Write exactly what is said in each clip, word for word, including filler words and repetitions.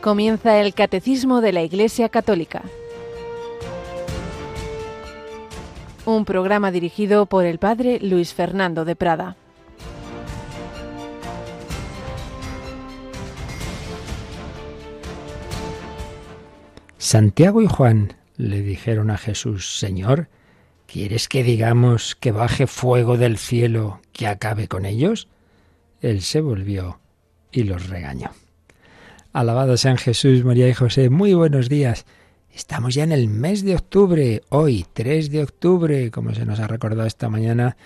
Comienza el Catecismo de la Iglesia Católica, un programa dirigido por el Padre Luis Fernando de Prada. Santiago y Juan le dijeron a Jesús: Señor, ¿quieres que digamos que baje fuego del cielo que acabe con ellos? Él se volvió y los regañó. Alabado sean Jesús, María y José. Muy buenos días. Estamos ya en el mes de octubre, hoy tres de octubre, como se nos ha recordado esta mañana,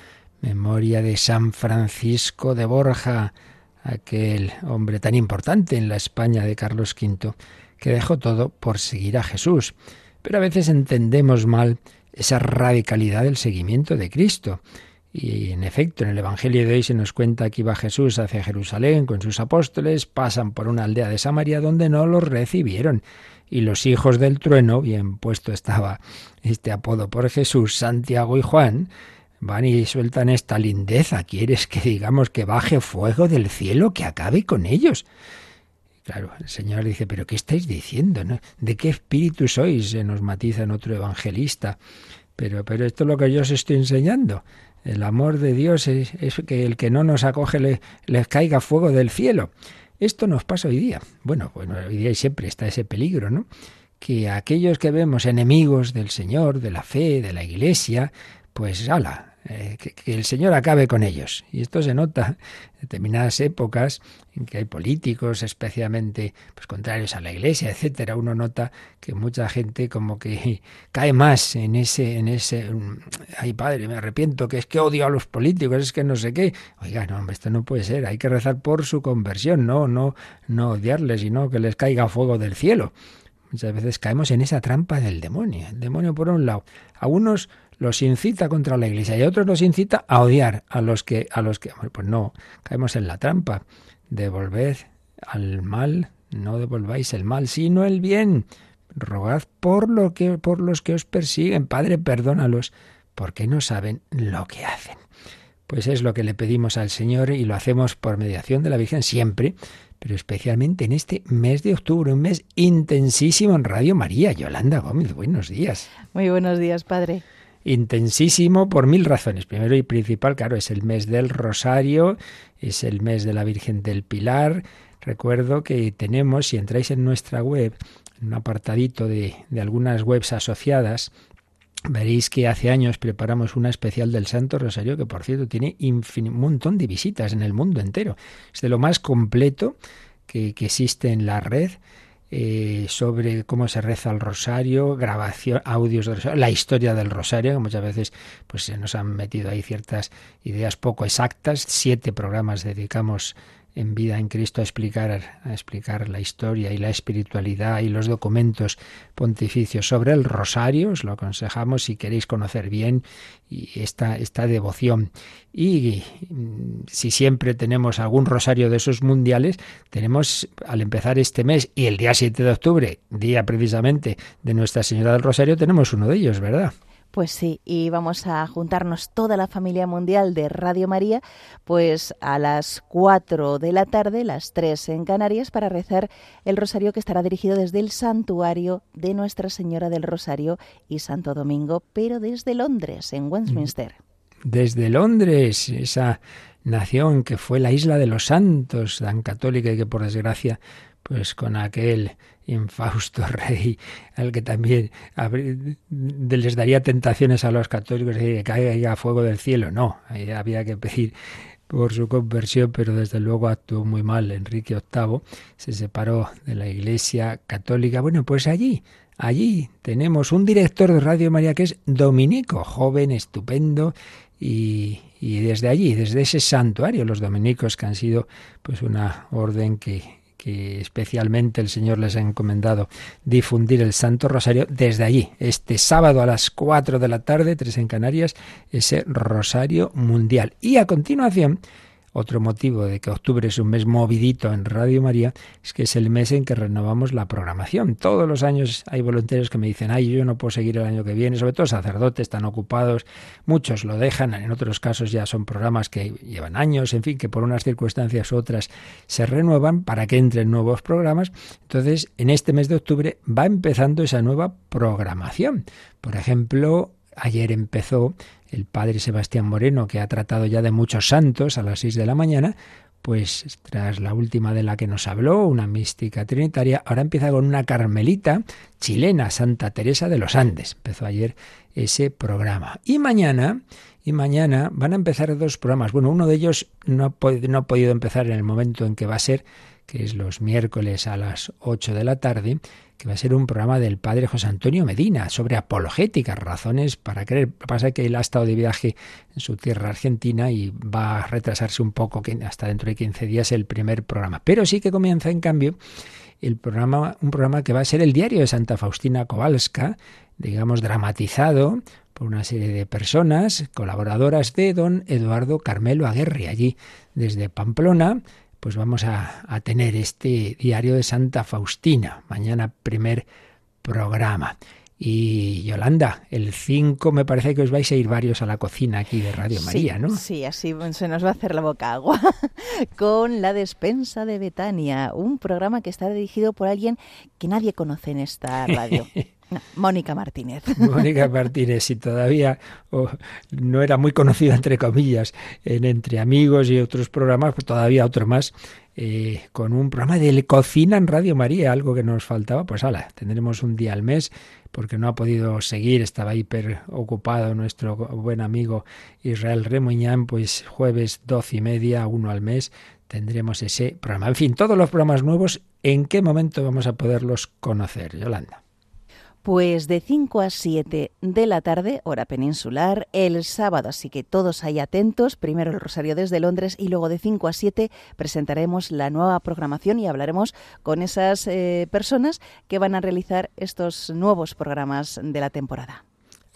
memoria de San Francisco de Borja, aquel hombre tan importante en la España de Carlos quinto, que dejó todo por seguir a Jesús. Pero a veces entendemos mal esa radicalidad del seguimiento de Cristo. Y en efecto, en el Evangelio de hoy se nos cuenta que iba Jesús hacia Jerusalén con sus apóstoles, pasan por una aldea de Samaria donde no los recibieron. Y los hijos del trueno, bien puesto estaba este apodo por Jesús, Santiago y Juan, van y sueltan esta lindeza: ¿quieres que digamos que baje fuego del cielo que acabe con ellos? Claro, el Señor dice: ¿pero qué estáis diciendo? ¿No? ¿De qué espíritu sois? Se nos matiza en otro evangelista. Pero, pero esto es lo que yo os estoy enseñando. El amor de Dios es, es que el que no nos acoge le, les caiga fuego del cielo. Esto nos pasa hoy día. Bueno, bueno, hoy día y siempre está ese peligro, ¿no? Que aquellos que vemos enemigos del Señor, de la fe, de la Iglesia, pues ala, eh, que, que el Señor acabe con ellos. Y esto se nota en determinadas épocas en que hay políticos especialmente pues contrarios a la Iglesia, etcétera. Uno nota que mucha gente como que cae más en ese en ese ay padre, me arrepiento, que es que odio a los políticos, es que no sé qué. Oiga, no, hombre, esto no puede ser, hay que rezar por su conversión, no no no odiarles, sino que les caiga fuego del cielo. Muchas veces caemos en esa trampa del demonio. El demonio, por un lado, a unos los incita contra la Iglesia y a otros los incita a odiar a los que a los que pues no caemos en la trampa. Devolved al mal, no devolváis el mal, sino el bien. Rogad por, lo que, por los que os persiguen. Padre, perdónalos, porque no saben lo que hacen. Pues es lo que le pedimos al Señor y lo hacemos por mediación de la Virgen siempre, pero especialmente en este mes de octubre, un mes intensísimo en Radio María. Yolanda Gómez, buenos días. Muy buenos días, Padre. Intensísimo por mil razones. Primero y principal, claro, es el mes del Rosario, es el mes de la Virgen del Pilar. Recuerdo que tenemos, si entráis en nuestra web, en un apartadito de, de algunas webs asociadas, veréis que hace años preparamos una especial del Santo Rosario, que por cierto tiene un montón de visitas en el mundo entero. Es de lo más completo que, que existe en la red. Eh, sobre cómo se reza el rosario, grabación, audios del rosario, la historia del rosario, que muchas veces pues, se nos han metido ahí ciertas ideas poco exactas. Siete programas dedicamos en Vida en Cristo a explicar, a explicar la historia y la espiritualidad y los documentos pontificios sobre el rosario. Os lo aconsejamos si queréis conocer bien y esta, esta devoción. Y si siempre tenemos algún rosario de esos mundiales, tenemos al empezar este mes y el día siete de octubre, día precisamente de Nuestra Señora del Rosario, tenemos uno de ellos, ¿verdad? Pues sí, y vamos a juntarnos toda la familia mundial de Radio María pues a las cuatro de la tarde, las tres en Canarias, para rezar el rosario que estará dirigido desde el santuario de Nuestra Señora del Rosario y Santo Domingo, pero desde Londres, en Westminster. Desde Londres, esa nación que fue la isla de los santos, tan católica y que por desgracia, pues con aquel infausto rey, al que también les daría tentaciones a los católicos de que caiga fuego del cielo. No, había que pedir por su conversión, pero desde luego actuó muy mal. Enrique octavo se separó de la Iglesia Católica. Bueno, pues allí, allí tenemos un director de Radio María que es dominico, joven, estupendo, y, y desde allí, desde ese santuario, los dominicos, que han sido pues una orden que... que especialmente el Señor les ha encomendado difundir el Santo Rosario desde allí. Este sábado a las cuatro de la tarde, tres en Canarias, ese Rosario Mundial. Y a continuación, Otro motivo de que octubre es un mes movidito en Radio María es que es el mes en que renovamos la programación. Todos los años hay voluntarios que me dicen, ay, yo no puedo seguir el año que viene, sobre todo sacerdotes están ocupados, muchos lo dejan, en otros casos ya son programas que llevan años, en fin, que por unas circunstancias u otras se renuevan para que entren nuevos programas. Entonces, en este mes de octubre va empezando esa nueva programación. Por ejemplo, ayer empezó el padre Sebastián Moreno, que ha tratado ya de muchos santos a las seis de la mañana, pues tras la última de la que nos habló, una mística trinitaria, ahora empieza con una carmelita chilena, Santa Teresa de los Andes. Empezó ayer ese programa. Y mañana, y mañana van a empezar dos programas. Bueno, uno de ellos no ha, pod- no ha podido empezar en el momento en que va a ser, que es los miércoles a las ocho de la tarde, que va a ser un programa del padre José Antonio Medina sobre apologética, razones para creer. Lo que pasa es que él ha estado de viaje en su tierra argentina y va a retrasarse un poco, que hasta dentro de quince días el primer programa. Pero sí que comienza, en cambio, el programa, un programa que va a ser el diario de Santa Faustina Kowalska, digamos dramatizado por una serie de personas colaboradoras de don Eduardo Carmelo Aguerri, allí desde Pamplona. Pues vamos a, a tener este diario de Santa Faustina. Mañana primer programa. Y Yolanda, el cinco me parece que os vais a ir varios a la cocina aquí de Radio sí, María, ¿no? Sí, así se nos va a hacer la boca agua con La Despensa de Betania, un programa que está dirigido por alguien que nadie conoce en esta radio. No, Mónica Martínez. Mónica Martínez, si todavía oh, no era muy conocida, entre comillas, en Entre Amigos y otros programas, pues todavía otro más, eh, con un programa de cocina en Radio María, algo que nos faltaba, pues ala, tendremos un día al mes, porque no ha podido seguir, estaba hiper ocupado nuestro buen amigo Israel Remuñán, pues jueves doce y media, uno al mes, tendremos ese programa. En fin, todos los programas nuevos, ¿en qué momento vamos a poderlos conocer, Yolanda? Pues de cinco a siete de la tarde, hora peninsular, el sábado. Así que todos ahí atentos. Primero el Rosario desde Londres y luego de cinco a siete presentaremos la nueva programación y hablaremos con esas eh, personas que van a realizar estos nuevos programas de la temporada.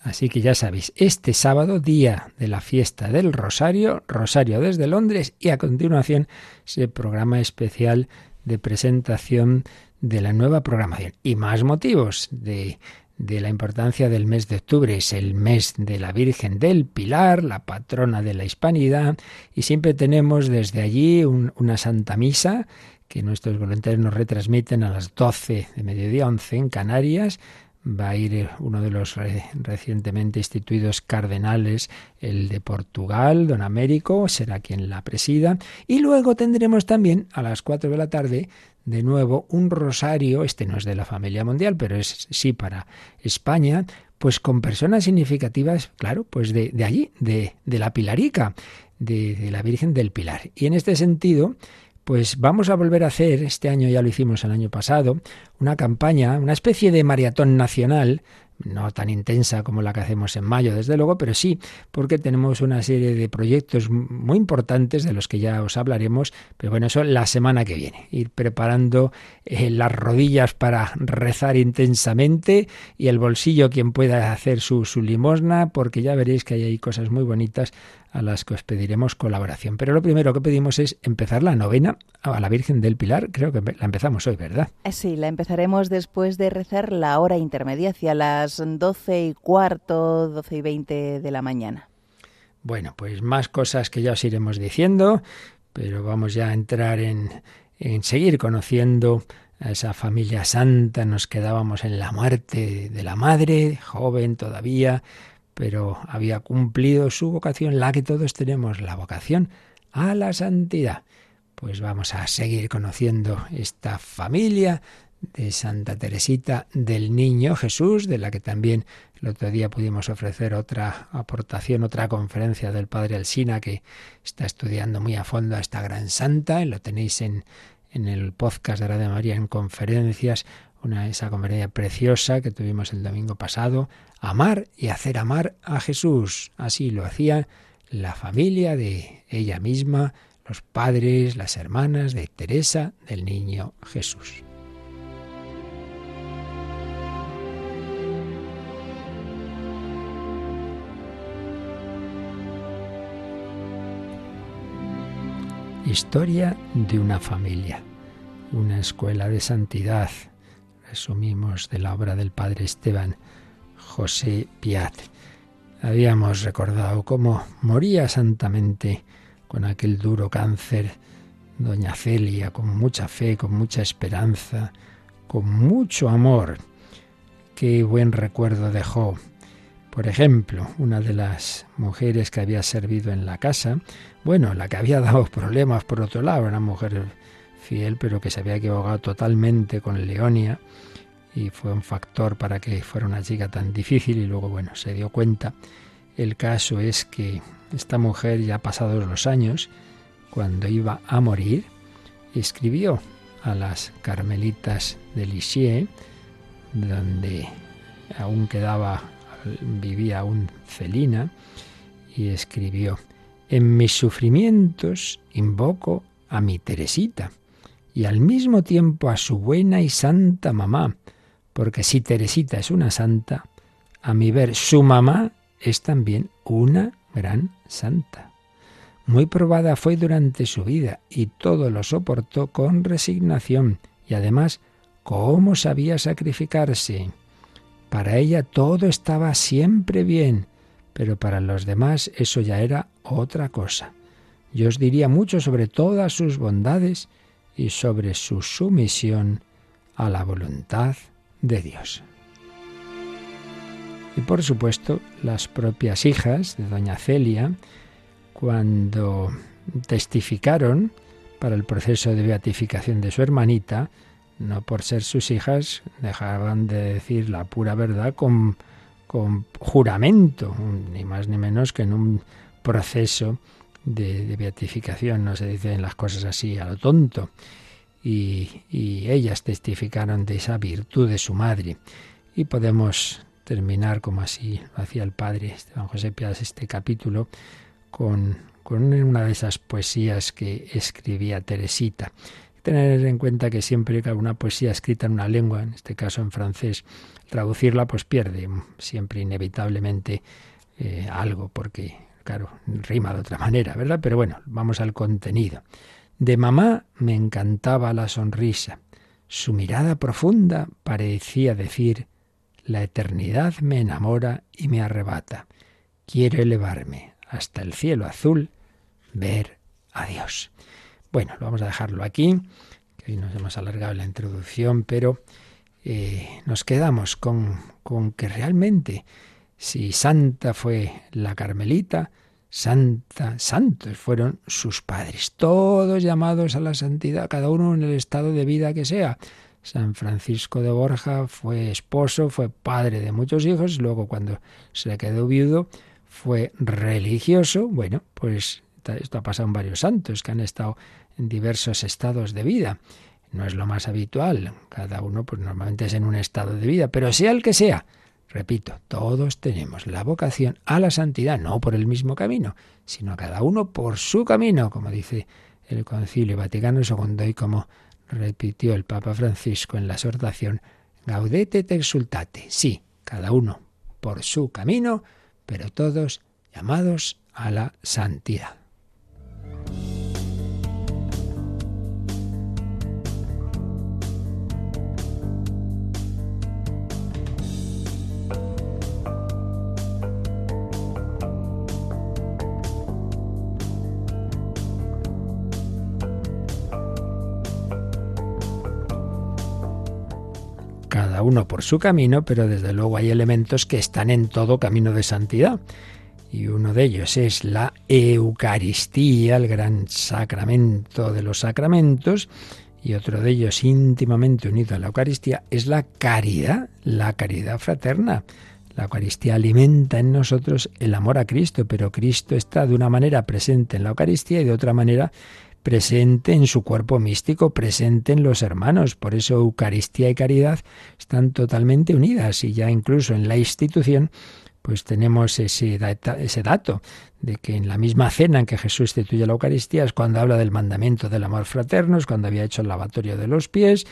Así que ya sabéis, este sábado, día de la fiesta del Rosario, Rosario desde Londres y a continuación ese programa especial de presentación de la nueva programación. Y más motivos de, de la importancia del mes de octubre. Es el mes de la Virgen del Pilar, la patrona de la Hispanidad, y siempre tenemos desde allí un, una Santa Misa que nuestros voluntarios nos retransmiten a las doce de mediodía, once en Canarias. Va a ir uno de los re, recientemente instituidos cardenales, el de Portugal, don Américo, será quien la presida. Y luego tendremos también a las cuatro de la tarde, de nuevo, un rosario, este no es de la familia mundial, pero es sí para España, pues con personas significativas, claro, pues de, de allí, de, de la Pilarica, de, de la Virgen del Pilar. Y en este sentido, pues vamos a volver a hacer, este año ya lo hicimos el año pasado, una campaña, una especie de maratón nacional, no tan intensa como la que hacemos en mayo, desde luego, pero sí, porque tenemos una serie de proyectos muy importantes de los que ya os hablaremos, pero bueno, eso la semana que viene. Ir preparando eh, las rodillas para rezar intensamente y el bolsillo quien pueda hacer su, su limosna, porque ya veréis que hay ahí cosas muy bonitas a las que os pediremos colaboración. Pero lo primero que pedimos es empezar la novena a la Virgen del Pilar. Creo que la empezamos hoy, ¿verdad? Sí, la empezaremos después de rezar la hora intermedia, hacia las doce y cuarto, doce y veinte de la mañana. Bueno, pues más cosas que ya os iremos diciendo, pero vamos ya a entrar en, en seguir conociendo a esa familia santa. Nos quedábamos en la muerte de la madre, joven todavía, pero había cumplido su vocación, la que todos tenemos, la vocación a la santidad. Pues vamos a seguir conociendo esta familia de Santa Teresita del Niño Jesús, de la que también el otro día pudimos ofrecer otra aportación, otra conferencia del padre Alsina, que está estudiando muy a fondo a esta gran santa. Lo tenéis en, en el podcast de Radio María en conferencias, Una, esa conferencia preciosa que tuvimos el domingo pasado, amar y hacer amar a Jesús. Así lo hacía la familia de ella misma, los padres, las hermanas de Teresa del Niño Jesús. Historia de una familia, una escuela de santidad. Resumimos de la obra del padre Esteban José Piat. Habíamos recordado cómo moría santamente con aquel duro cáncer doña Celia, con mucha fe, con mucha esperanza, con mucho amor. Qué buen recuerdo dejó. Por ejemplo, una de las mujeres que había servido en la casa, bueno, la que había dado problemas por otro lado, una mujer fiel, pero que se había equivocado totalmente con Leonia y fue un factor para que fuera una chica tan difícil y luego, bueno, se dio cuenta. El caso es que esta mujer, ya pasados los años, cuando iba a morir, escribió a las carmelitas de Lisieux, donde aún quedaba... vivía aún Celina, y escribió: en mis sufrimientos invoco a mi Teresita y al mismo tiempo a su buena y santa mamá, porque si Teresita es una santa, a mi ver su mamá es también una gran santa. Muy probada fue durante su vida y todo lo soportó con resignación, y además cómo sabía sacrificarse. Para ella todo estaba siempre bien, pero para los demás eso ya era otra cosa. Yo os diría mucho sobre todas sus bondades y sobre su sumisión a la voluntad de Dios. Y por supuesto, las propias hijas de doña Celia, cuando testificaron para el proceso de beatificación de su hermanita, no por ser sus hijas, dejaban de decir la pura verdad con, con juramento, ni más ni menos que en un proceso de, de beatificación. No se dicen las cosas así a lo tonto. Y, y ellas testificaron de esa virtud de su madre. Y podemos terminar, como así lo hacía el padre Esteban José Piat, este capítulo, con, con una de esas poesías que escribía Teresita. Tener en cuenta que siempre que alguna poesía escrita en una lengua, en este caso en francés, traducirla pues pierde siempre inevitablemente eh, algo, porque, claro, rima de otra manera, ¿verdad? Pero bueno, vamos al contenido. De mamá me encantaba la sonrisa. Su mirada profunda parecía decir: la eternidad me enamora y me arrebata. Quiero elevarme hasta el cielo azul, ver a Dios. Bueno, lo vamos a dejarlo aquí, que hoy nos hemos alargado en la introducción, pero eh, nos quedamos con, con que realmente, si santa fue la Carmelita, santa, santos fueron sus padres, todos llamados a la santidad, cada uno en el estado de vida que sea. San Francisco de Borja fue esposo, fue padre de muchos hijos, luego cuando se quedó viudo fue religioso. Bueno, pues... esto ha pasado en varios santos que han estado en diversos estados de vida. No es lo más habitual. Cada uno, pues, normalmente es en un estado de vida. Pero sea el que sea, repito, todos tenemos la vocación a la santidad, no por el mismo camino, sino cada uno por su camino, como dice el Concilio Vaticano segundo y como repitió el Papa Francisco en la exhortación Gaudete et Exsultate. Sí, cada uno por su camino, pero todos llamados a la santidad. Cada uno por su camino, pero desde luego hay elementos que están en todo camino de santidad. Y uno de ellos es la Eucaristía, el gran sacramento de los sacramentos, y otro de ellos, íntimamente unido a la Eucaristía, es la caridad, la caridad fraterna. La Eucaristía alimenta en nosotros el amor a Cristo, pero Cristo está de una manera presente en la Eucaristía y de otra manera presente en su cuerpo místico, presente en los hermanos. Por eso Eucaristía y caridad están totalmente unidas, y ya incluso en la institución pues tenemos ese, data, ese dato de que en la misma cena en que Jesús instituye la Eucaristía es cuando habla del mandamiento del amor fraterno, es cuando había hecho el lavatorio de los pies.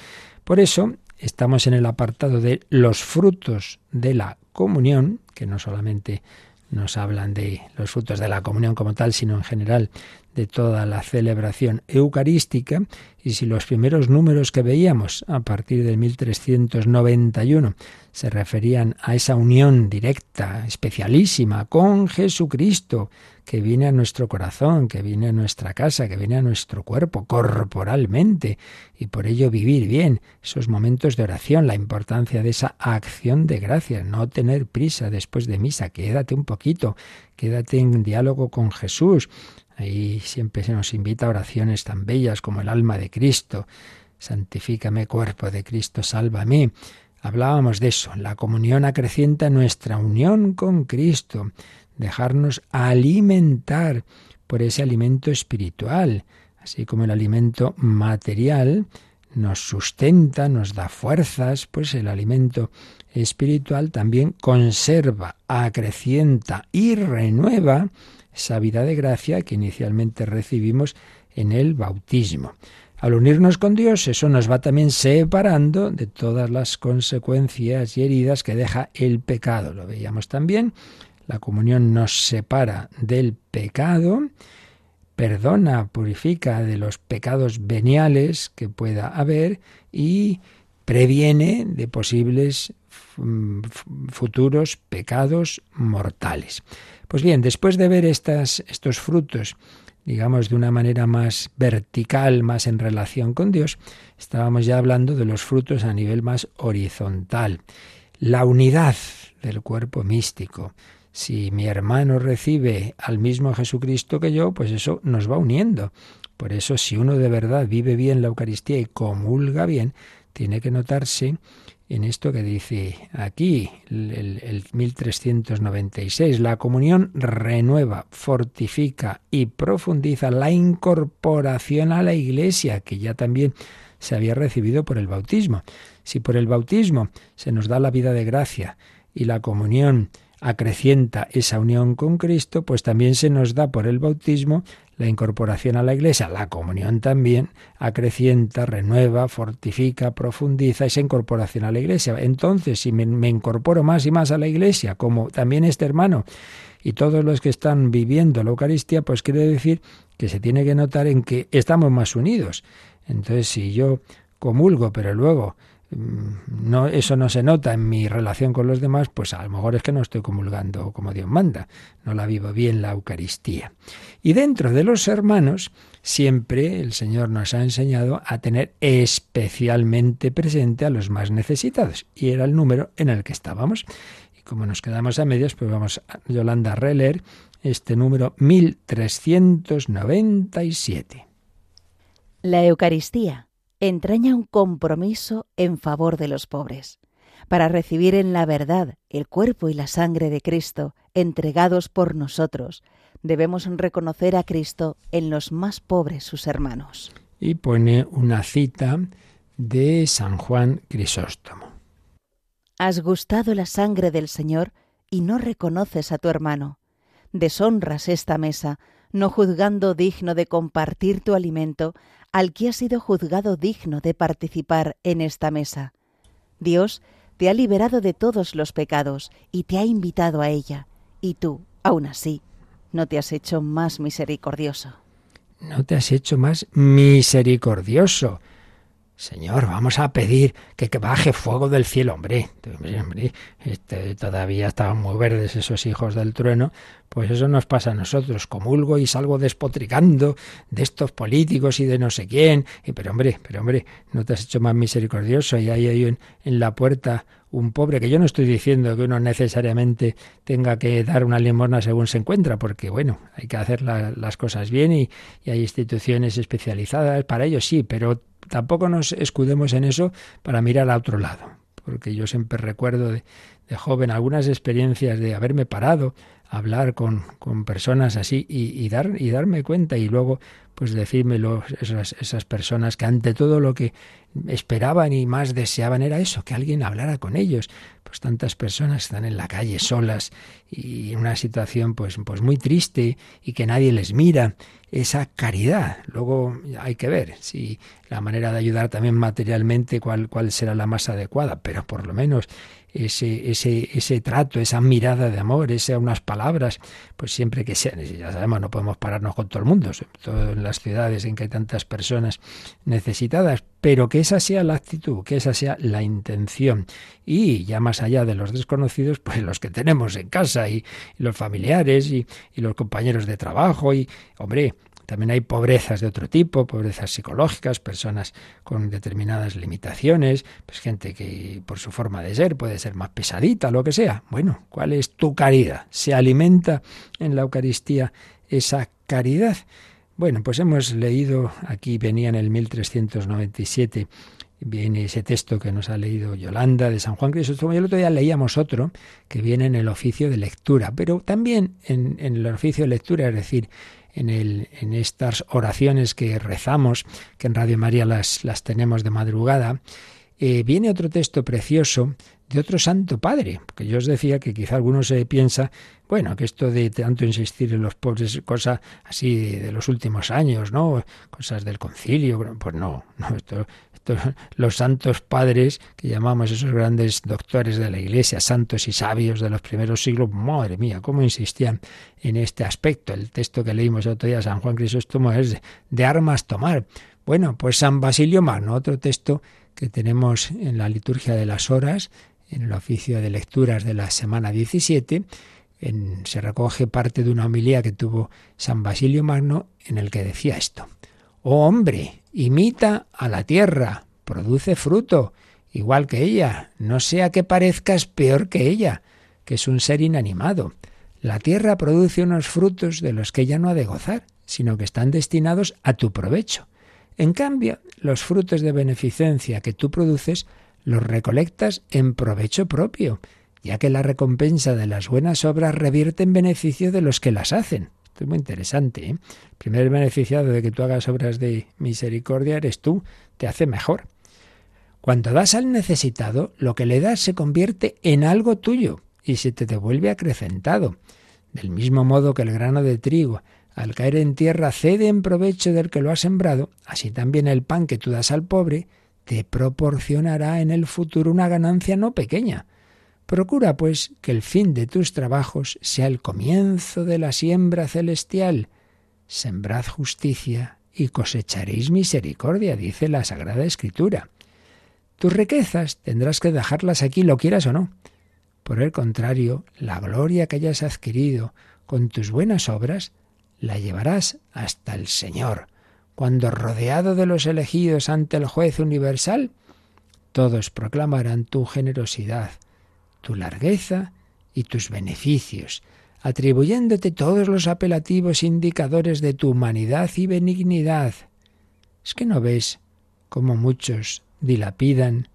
Por eso estamos en el apartado de los frutos de la comunión, que no solamente nos hablan de los frutos de la comunión como tal, sino en general de toda la celebración eucarística. Y si los primeros números que veíamos a partir de mil trescientos noventa y uno se referían a esa unión directa, especialísima, con Jesucristo, que viene a nuestro corazón, que viene a nuestra casa, que viene a nuestro cuerpo, corporalmente, y por ello vivir bien esos momentos de oración, la importancia de esa acción de gracias, no tener prisa después de misa, quédate un poquito, quédate en diálogo con Jesús. Ahí siempre se nos invita a oraciones tan bellas como el alma de Cristo, santifícame cuerpo de Cristo, sálvame. Hablábamos de eso, la comunión acrecienta nuestra unión con Cristo, dejarnos alimentar por ese alimento espiritual, así como el alimento material nos sustenta, nos da fuerzas, pues el alimento espiritual también conserva, acrecienta y renueva esa vida de gracia que inicialmente recibimos en el bautismo. Al unirnos con Dios, eso nos va también separando de todas las consecuencias y heridas que deja el pecado. Lo veíamos también, la comunión nos separa del pecado, perdona, purifica de los pecados veniales que pueda haber y previene de posibles futuros pecados mortales. Pues bien, después de ver estas, estos frutos, digamos, de una manera más vertical, más en relación con Dios, estábamos ya hablando de los frutos a nivel más horizontal. La unidad del cuerpo místico. Si mi hermano recibe al mismo Jesucristo que yo, pues eso nos va uniendo. Por eso, si uno de verdad vive bien la Eucaristía y comulga bien, tiene que notarse en esto que dice aquí, el, el mil trescientos noventa y seis, la comunión renueva, fortifica y profundiza la incorporación a la Iglesia, que ya también se había recibido por el bautismo. Si por el bautismo se nos da la vida de gracia y la comunión acrecienta esa unión con Cristo, pues también se nos da por el bautismo la incorporación a la Iglesia. La comunión también acrecienta, renueva, fortifica, profundiza esa incorporación a la Iglesia. Entonces, si me, me incorporo más y más a la Iglesia, como también este hermano y todos los que están viviendo la Eucaristía, pues quiere decir que se tiene que notar en que estamos más unidos. Entonces, si yo comulgo, pero luego No, eso no se nota en mi relación con los demás, pues a lo mejor es que no estoy comulgando como Dios manda, no la vivo bien la Eucaristía. Y dentro de los hermanos, siempre el Señor nos ha enseñado a tener especialmente presente a los más necesitados, y era el número en el que estábamos. Y como nos quedamos a medias, pues vamos, a Yolanda, a releer este número mil trescientos noventa y siete. La Eucaristía entraña un compromiso en favor de los pobres, para recibir en la verdad el cuerpo y la sangre de Cristo entregados por nosotros. Debemos reconocer a Cristo en los más pobres, sus hermanos. Y pone una cita de San Juan Crisóstomo. Has gustado la sangre del Señor y no reconoces a tu hermano. Deshonras esta mesa, no juzgando digno de compartir tu alimento al que ha sido juzgado digno de participar en esta mesa. Dios te ha liberado de todos los pecados y te ha invitado a ella, y tú, aún así, no te has hecho más misericordioso. No te has hecho más misericordioso. Señor, vamos a pedir que, que baje fuego del cielo, hombre. Este, todavía estaban muy verdes esos hijos del trueno. Pues eso nos pasa a nosotros. Comulgo y salgo despotricando de estos políticos y de no sé quién. Y, pero hombre, pero hombre, no te has hecho más misericordioso. Y ahí hay en, en la puerta un pobre, que yo no estoy diciendo que uno necesariamente tenga que dar una limosna según se encuentra, porque bueno, hay que hacer la, las cosas bien y, y hay instituciones especializadas para ello, sí, pero tampoco nos escudemos en eso para mirar a otro lado, porque yo siempre recuerdo de, de joven algunas experiencias de haberme parado a hablar con, con personas así y, y, dar, y darme cuenta y luego pues decírmelo esas, esas personas que ante todo lo que esperaban y más deseaban era eso, que alguien hablara con ellos. Pues tantas personas están en la calle solas y en una situación pues, pues muy triste y que nadie les mira. Esa caridad. Luego hay que ver si la manera de ayudar también materialmente cuál, cuál será la más adecuada, pero por lo menos ese, ese, ese trato, esa mirada de amor, esas unas palabras, pues siempre que sean, ya sabemos, no podemos pararnos con todo el mundo, sobre todo en las ciudades en que hay tantas personas necesitadas, pero que esa sea la actitud, que esa sea la intención. Y ya más allá de los desconocidos, pues los que tenemos en casa y, y los familiares y, y los compañeros de trabajo y, hombre, también hay pobrezas de otro tipo, pobrezas psicológicas, personas con determinadas limitaciones, pues gente que por su forma de ser puede ser más pesadita, lo que sea. Bueno, ¿cuál es tu caridad? ¿Se alimenta en la Eucaristía esa caridad? Bueno, pues hemos leído, aquí venía en el mil trescientos noventa y siete, viene ese texto que nos ha leído Yolanda de San Juan Crisóstomo, y el otro día leíamos otro que viene en el oficio de lectura, pero también en, en el oficio de lectura, es decir, En, el, en estas oraciones que rezamos, que en Radio María las, las tenemos de madrugada, eh, viene otro texto precioso de otro santo padre, porque yo os decía que quizá alguno se piensa, bueno, que esto de tanto insistir en los pobres es cosa así de, de los últimos años, ¿no? Cosas del concilio, pues no, no esto... Los santos padres, que llamamos esos grandes doctores de la Iglesia, santos y sabios de los primeros siglos, madre mía, cómo insistían en este aspecto. El texto que leímos el otro día, San Juan Crisóstomo, es de armas tomar. Bueno, pues San Basilio Magno, otro texto que tenemos en la liturgia de las horas, en el oficio de lecturas de la semana diecisiete, en, se recoge parte de una homilía que tuvo San Basilio Magno, en el que decía esto: «Oh hombre, imita a la tierra, produce fruto, igual que ella, no sea que parezcas peor que ella, que es un ser inanimado. La tierra produce unos frutos de los que ella no ha de gozar, sino que están destinados a tu provecho. En cambio, los frutos de beneficencia que tú produces los recolectas en provecho propio, ya que la recompensa de las buenas obras revierte en beneficio de los que las hacen». Esto es muy interesante, ¿eh? El primer beneficiado de que tú hagas obras de misericordia eres tú, te hace mejor. Cuando das al necesitado, lo que le das se convierte en algo tuyo y se te devuelve acrecentado. Del mismo modo que el grano de trigo, al caer en tierra, cede en provecho del que lo ha sembrado, así también el pan que tú das al pobre te proporcionará en el futuro una ganancia no pequeña. Procura, pues, que el fin de tus trabajos sea el comienzo de la siembra celestial. Sembrad justicia y cosecharéis misericordia, dice la Sagrada Escritura. Tus riquezas tendrás que dejarlas aquí, lo quieras o no. Por el contrario, la gloria que hayas adquirido con tus buenas obras la llevarás hasta el Señor, cuando, rodeado de los elegidos ante el Juez Universal, todos proclamarán tu generosidad, tu largueza y tus beneficios, atribuyéndote todos los apelativos indicadores de tu humanidad y benignidad. ¿Es que no ves cómo muchos dilapidan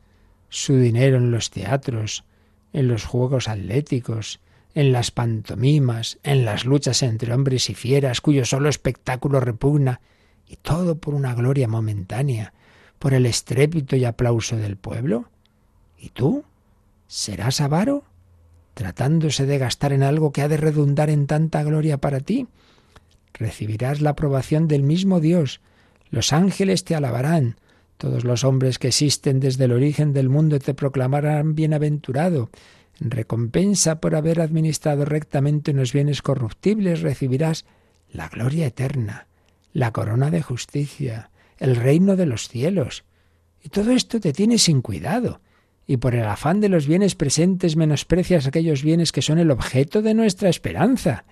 su dinero en los teatros, en los juegos atléticos, en las pantomimas, en las luchas entre hombres y fieras, cuyo solo espectáculo repugna, y todo por una gloria momentánea, por el estrépito y aplauso del pueblo? ¿Y tú? ¿Serás avaro, tratándose de gastar en algo que ha de redundar en tanta gloria para ti? Recibirás la aprobación del mismo Dios. Los ángeles te alabarán. Todos los hombres que existen desde el origen del mundo te proclamarán bienaventurado. En recompensa por haber administrado rectamente unos bienes corruptibles recibirás la gloria eterna, la corona de justicia, el reino de los cielos. Y todo esto te tiene sin cuidado. Y por el afán de los bienes presentes menosprecias aquellos bienes que son el objeto de nuestra esperanza.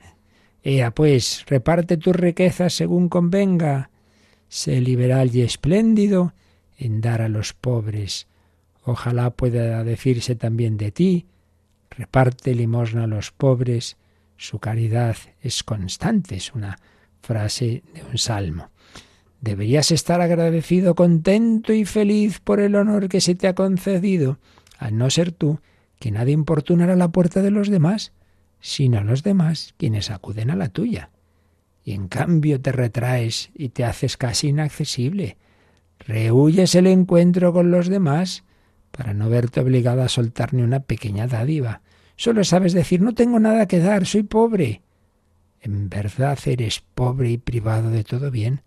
Ea, pues, reparte tus riquezas según convenga. Sé liberal y espléndido en dar a los pobres. Ojalá pueda decirse también de ti: reparte limosna a los pobres, su caridad es constante. Es una frase de un salmo. Deberías estar agradecido, contento y feliz por el honor que se te ha concedido, al no ser tú quien ha de importunar a la puerta de los demás, sino a los demás quienes acuden a la tuya. Y en cambio te retraes y te haces casi inaccesible. Rehuyes el encuentro con los demás para no verte obligado a soltar ni una pequeña dádiva. Solo sabes decir: no tengo nada que dar, soy pobre. En verdad eres pobre y privado de todo bien.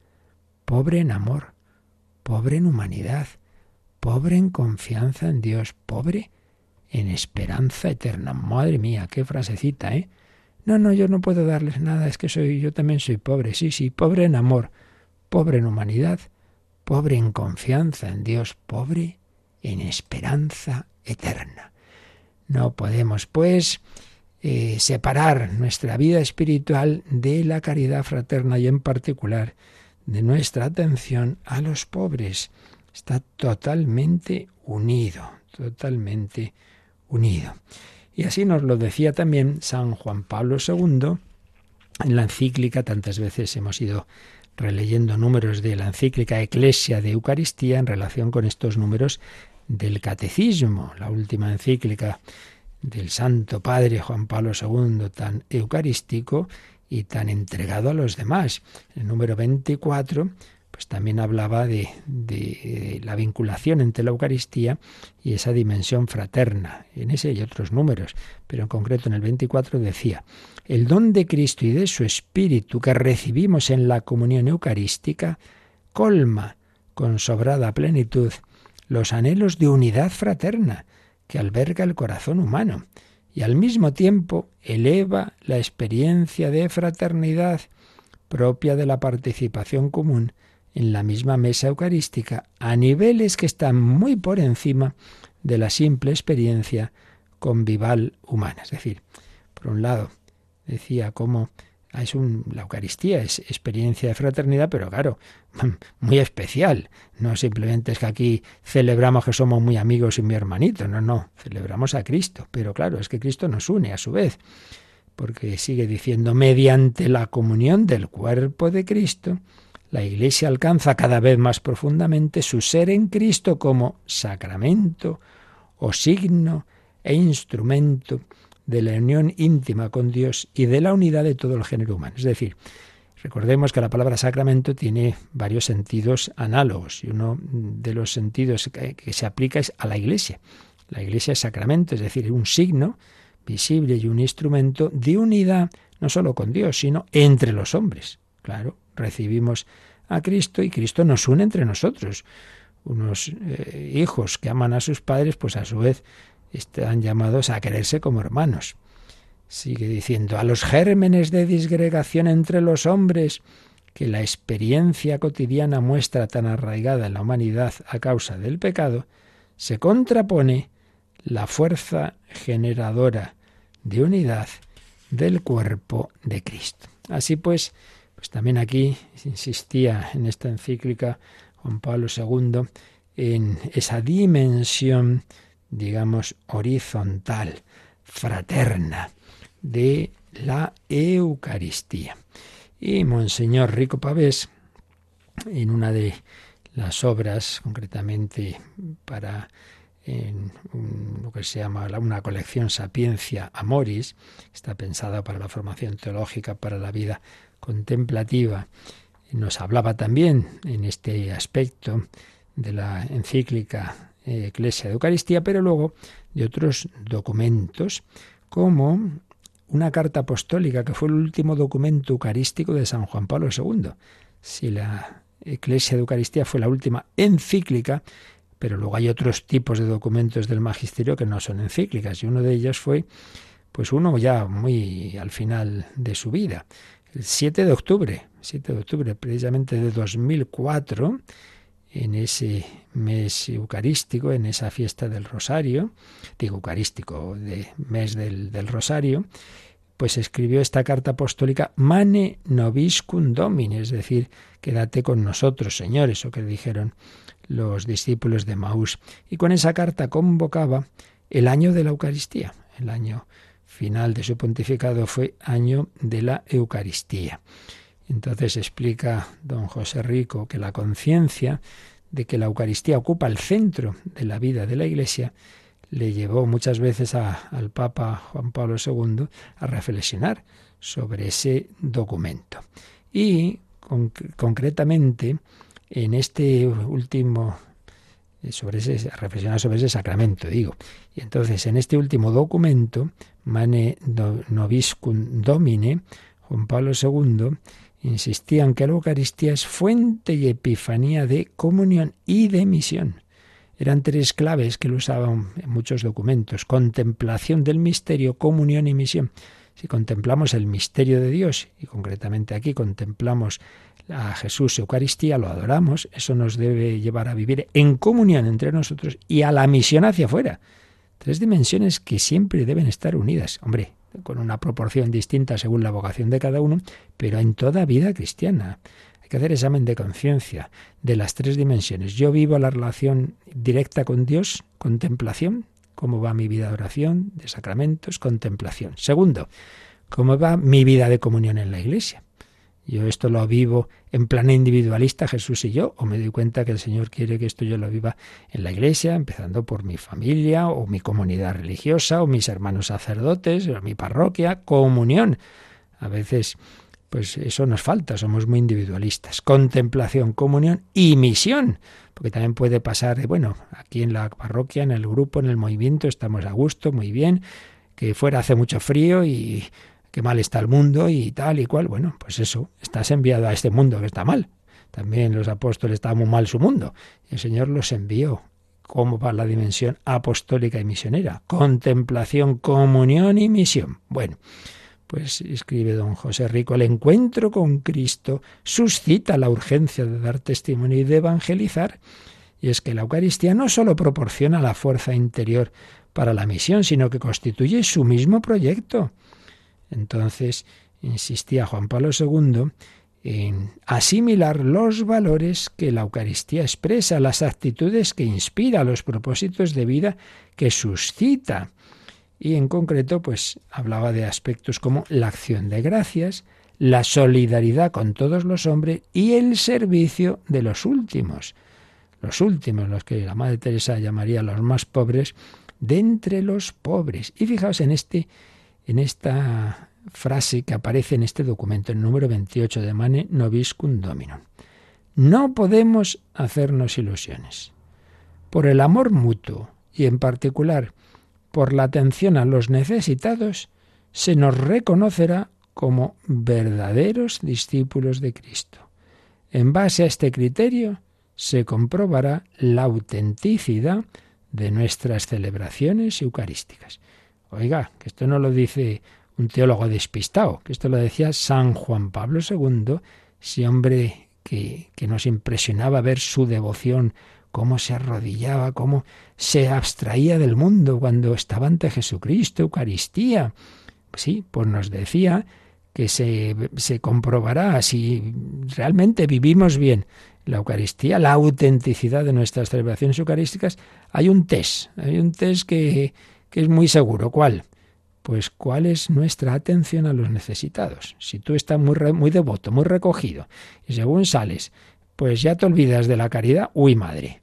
Pobre en amor, pobre en humanidad, pobre en confianza en Dios, pobre en esperanza eterna. Madre mía, qué frasecita, ¿eh? No, no, yo no puedo darles nada, es que soy, yo también soy pobre. Sí, sí, pobre en amor, pobre en humanidad, pobre en confianza en Dios, pobre en esperanza eterna. No podemos, pues, eh, separar nuestra vida espiritual de la caridad fraterna y en particular de nuestra atención a los pobres. Está totalmente unido, totalmente unido. Y así nos lo decía también San Juan Pablo segundo en la encíclica. Tantas veces hemos ido releyendo números de la encíclica Ecclesia de Eucharistia en relación con estos números del Catecismo, la última encíclica del Santo Padre Juan Pablo segundo, tan eucarístico y tan entregado a los demás. El número veinticuatro pues también hablaba de, de la vinculación entre la Eucaristía y esa dimensión fraterna, en ese y otros números, pero en concreto en el veinticuatro decía: el don de Cristo y de su Espíritu que recibimos en la comunión eucarística colma con sobrada plenitud los anhelos de unidad fraterna que alberga el corazón humano y al mismo tiempo eleva la experiencia de fraternidad propia de la participación común en la misma mesa eucarística, a niveles que están muy por encima de la simple experiencia convival humana. Es decir, por un lado, decía cómo es un, la Eucaristía es experiencia de fraternidad, pero claro, muy especial. No simplemente es que aquí celebramos que somos muy amigos y mi hermanito, no, no, celebramos a Cristo, pero claro, es que Cristo nos une a su vez, porque sigue diciendo, mediante la comunión del cuerpo de Cristo, la Iglesia alcanza cada vez más profundamente su ser en Cristo como sacramento o signo e instrumento de la unión íntima con Dios y de la unidad de todo el género humano. Es decir, recordemos que la palabra sacramento tiene varios sentidos análogos y uno de los sentidos que se aplica es a la Iglesia. La Iglesia es sacramento, es decir, un signo visible y un instrumento de unidad no solo con Dios, sino entre los hombres. Claro, recibimos a Cristo y Cristo nos une entre nosotros. Unos eh, hijos que aman a sus padres, pues a su vez están llamados a quererse como hermanos. Sigue diciendo, a los gérmenes de disgregación entre los hombres que la experiencia cotidiana muestra tan arraigada en la humanidad a causa del pecado, se contrapone la fuerza generadora de unidad del cuerpo de Cristo. Así pues, Pues también aquí insistía en esta encíclica Juan Pablo segundo en esa dimensión, digamos, horizontal, fraterna de la Eucaristía. Y Monseñor Rico Pavés, en una de las obras, concretamente para en lo que se llama una colección Sapiencia Amoris, está pensada para la formación teológica, para la vida contemplativa, nos hablaba también en este aspecto de la encíclica Ecclesia de Eucaristía, pero luego de otros documentos, como una carta apostólica que fue el último documento eucarístico de San Juan Pablo segundo. Si la Ecclesia de Eucaristía fue la última encíclica, pero luego hay otros tipos de documentos del magisterio que no son encíclicas, y uno de ellos fue pues uno ya muy al final de su vida, el siete de octubre, siete de octubre precisamente de dos mil cuatro, en ese mes eucarístico, en esa fiesta del Rosario, digo eucarístico, de mes del, del Rosario, pues escribió esta carta apostólica Mane nobiscum Domine, es decir, quédate con nosotros, Señor, eso que dijeron los discípulos de Maús. Y con esa carta convocaba el año de la Eucaristía, el año final de su pontificado fue año de la Eucaristía. Entonces explica don José Rico que la conciencia de que la Eucaristía ocupa el centro de la vida de la Iglesia le llevó muchas veces a, al Papa Juan Pablo segundo a reflexionar sobre ese documento. Y con, concretamente en este último sobre ese, a reflexionar sobre ese sacramento, digo. Y entonces, en este último documento, Mane nobiscum Domine, Juan Pablo segundo insistía en que la Eucaristía es fuente y epifanía de comunión y de misión. Eran tres claves que él usaba en muchos documentos: contemplación del misterio, comunión y misión. Si contemplamos el misterio de Dios, y concretamente aquí contemplamos a Jesús, Eucaristía, lo adoramos, eso nos debe llevar a vivir en comunión entre nosotros y a la misión hacia afuera. Tres dimensiones que siempre deben estar unidas, hombre, con una proporción distinta según la vocación de cada uno, pero en toda vida cristiana. Hay que hacer examen de conciencia de las tres dimensiones. Yo vivo la relación directa con Dios, contemplación. ¿Cómo va mi vida de oración, de sacramentos, contemplación? Segundo, ¿cómo va mi vida de comunión en la Iglesia? Yo esto lo vivo en plan individualista, Jesús y yo, o me doy cuenta que el Señor quiere que esto yo lo viva en la Iglesia, empezando por mi familia, o mi comunidad religiosa, o mis hermanos sacerdotes, o mi parroquia. Comunión. A veces, pues eso nos falta, somos muy individualistas. Contemplación, comunión y misión, porque también puede pasar de, bueno, aquí en la parroquia, en el grupo, en el movimiento, estamos a gusto, muy bien, que fuera hace mucho frío y qué mal está el mundo y tal y cual. Bueno, pues eso, estás enviado a este mundo que está mal. También los apóstoles estaban muy mal su mundo. El Señor los envió. ¿Cómo va la dimensión apostólica y misionera? Contemplación, comunión y misión. Bueno, pues escribe don José Rico: el encuentro con Cristo suscita la urgencia de dar testimonio y de evangelizar. Y es que la Eucaristía no solo proporciona la fuerza interior para la misión, sino que constituye su mismo proyecto. Entonces, insistía Juan Pablo segundo en asimilar los valores que la Eucaristía expresa, las actitudes que inspira, los propósitos de vida que suscita. Y en concreto, pues hablaba de aspectos como la acción de gracias, la solidaridad con todos los hombres y el servicio de los últimos. Los últimos, los que la Madre Teresa llamaría los más pobres, de entre los pobres. Y fijaos en este, en esta frase que aparece en este documento, el número veintiocho de Mane nobiscum Domine. No podemos hacernos ilusiones. Por el amor mutuo y en particular por la atención a los necesitados, se nos reconocerá como verdaderos discípulos de Cristo. En base a este criterio, se comprobará la autenticidad de nuestras celebraciones eucarísticas. Oiga, que esto no lo dice un teólogo despistado, que esto lo decía San Juan Pablo segundo, ese hombre que, que nos impresionaba ver su devoción, cómo se arrodillaba, cómo se abstraía del mundo cuando estaba ante Jesucristo, Eucaristía. Sí, pues nos decía que se, se comprobará si realmente vivimos bien la Eucaristía, la autenticidad de nuestras celebraciones eucarísticas. Hay un test, hay un test que, que es muy seguro. ¿Cuál? Pues cuál es nuestra atención a los necesitados. Si tú estás muy, re, muy devoto, muy recogido, y según sales, pues ya te olvidas de la caridad, uy madre,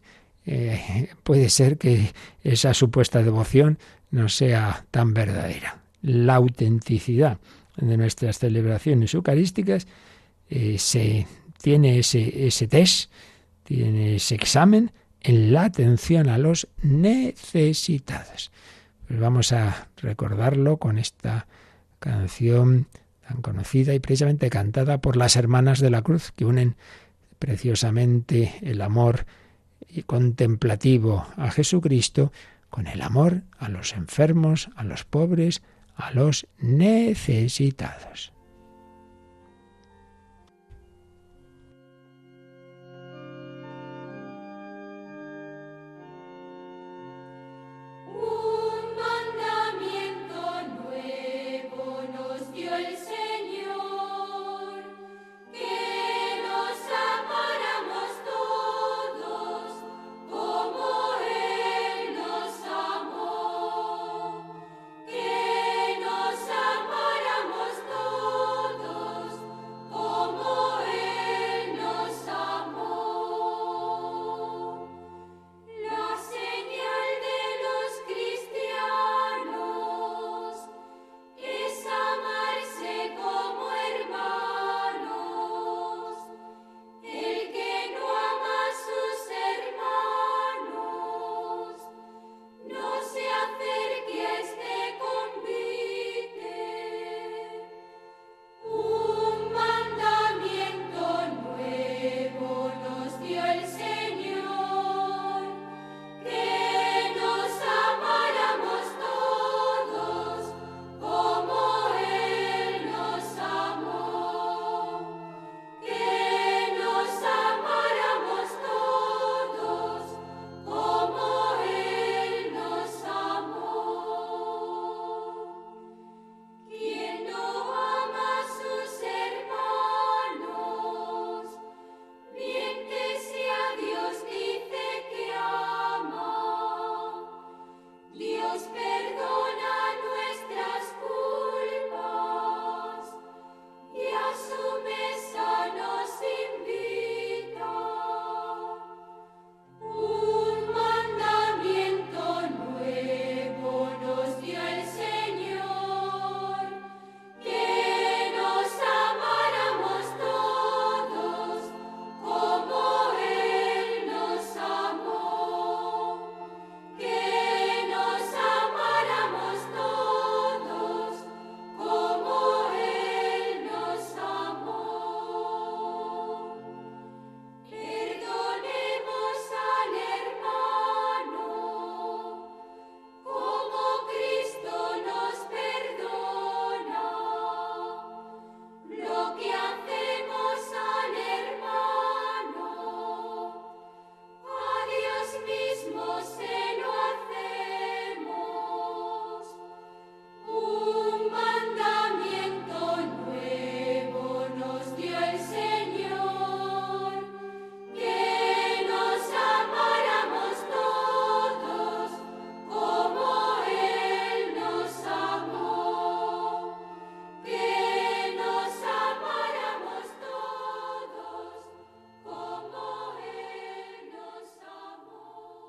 eh, puede ser que esa supuesta devoción no sea tan verdadera. La autenticidad de nuestras celebraciones eucarísticas eh, se tiene ese, ese test, tiene ese examen en la atención a los necesitados. Pues vamos a recordarlo con esta canción tan conocida y precisamente cantada por las Hermanas de la Cruz, que unen preciosamente el amor contemplativo a Jesucristo con el amor a los enfermos, a los pobres, a los necesitados. Oh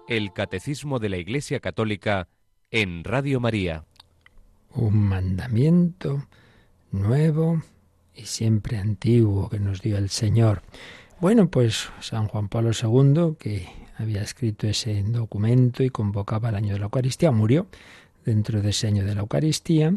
El Catecismo de la Iglesia Católica en Radio María. Un mandamiento nuevo y siempre antiguo que nos dio el Señor. Bueno, pues San Juan Pablo segundo, que había escrito ese documento y convocaba el año de la Eucaristía, murió dentro de ese año de la Eucaristía,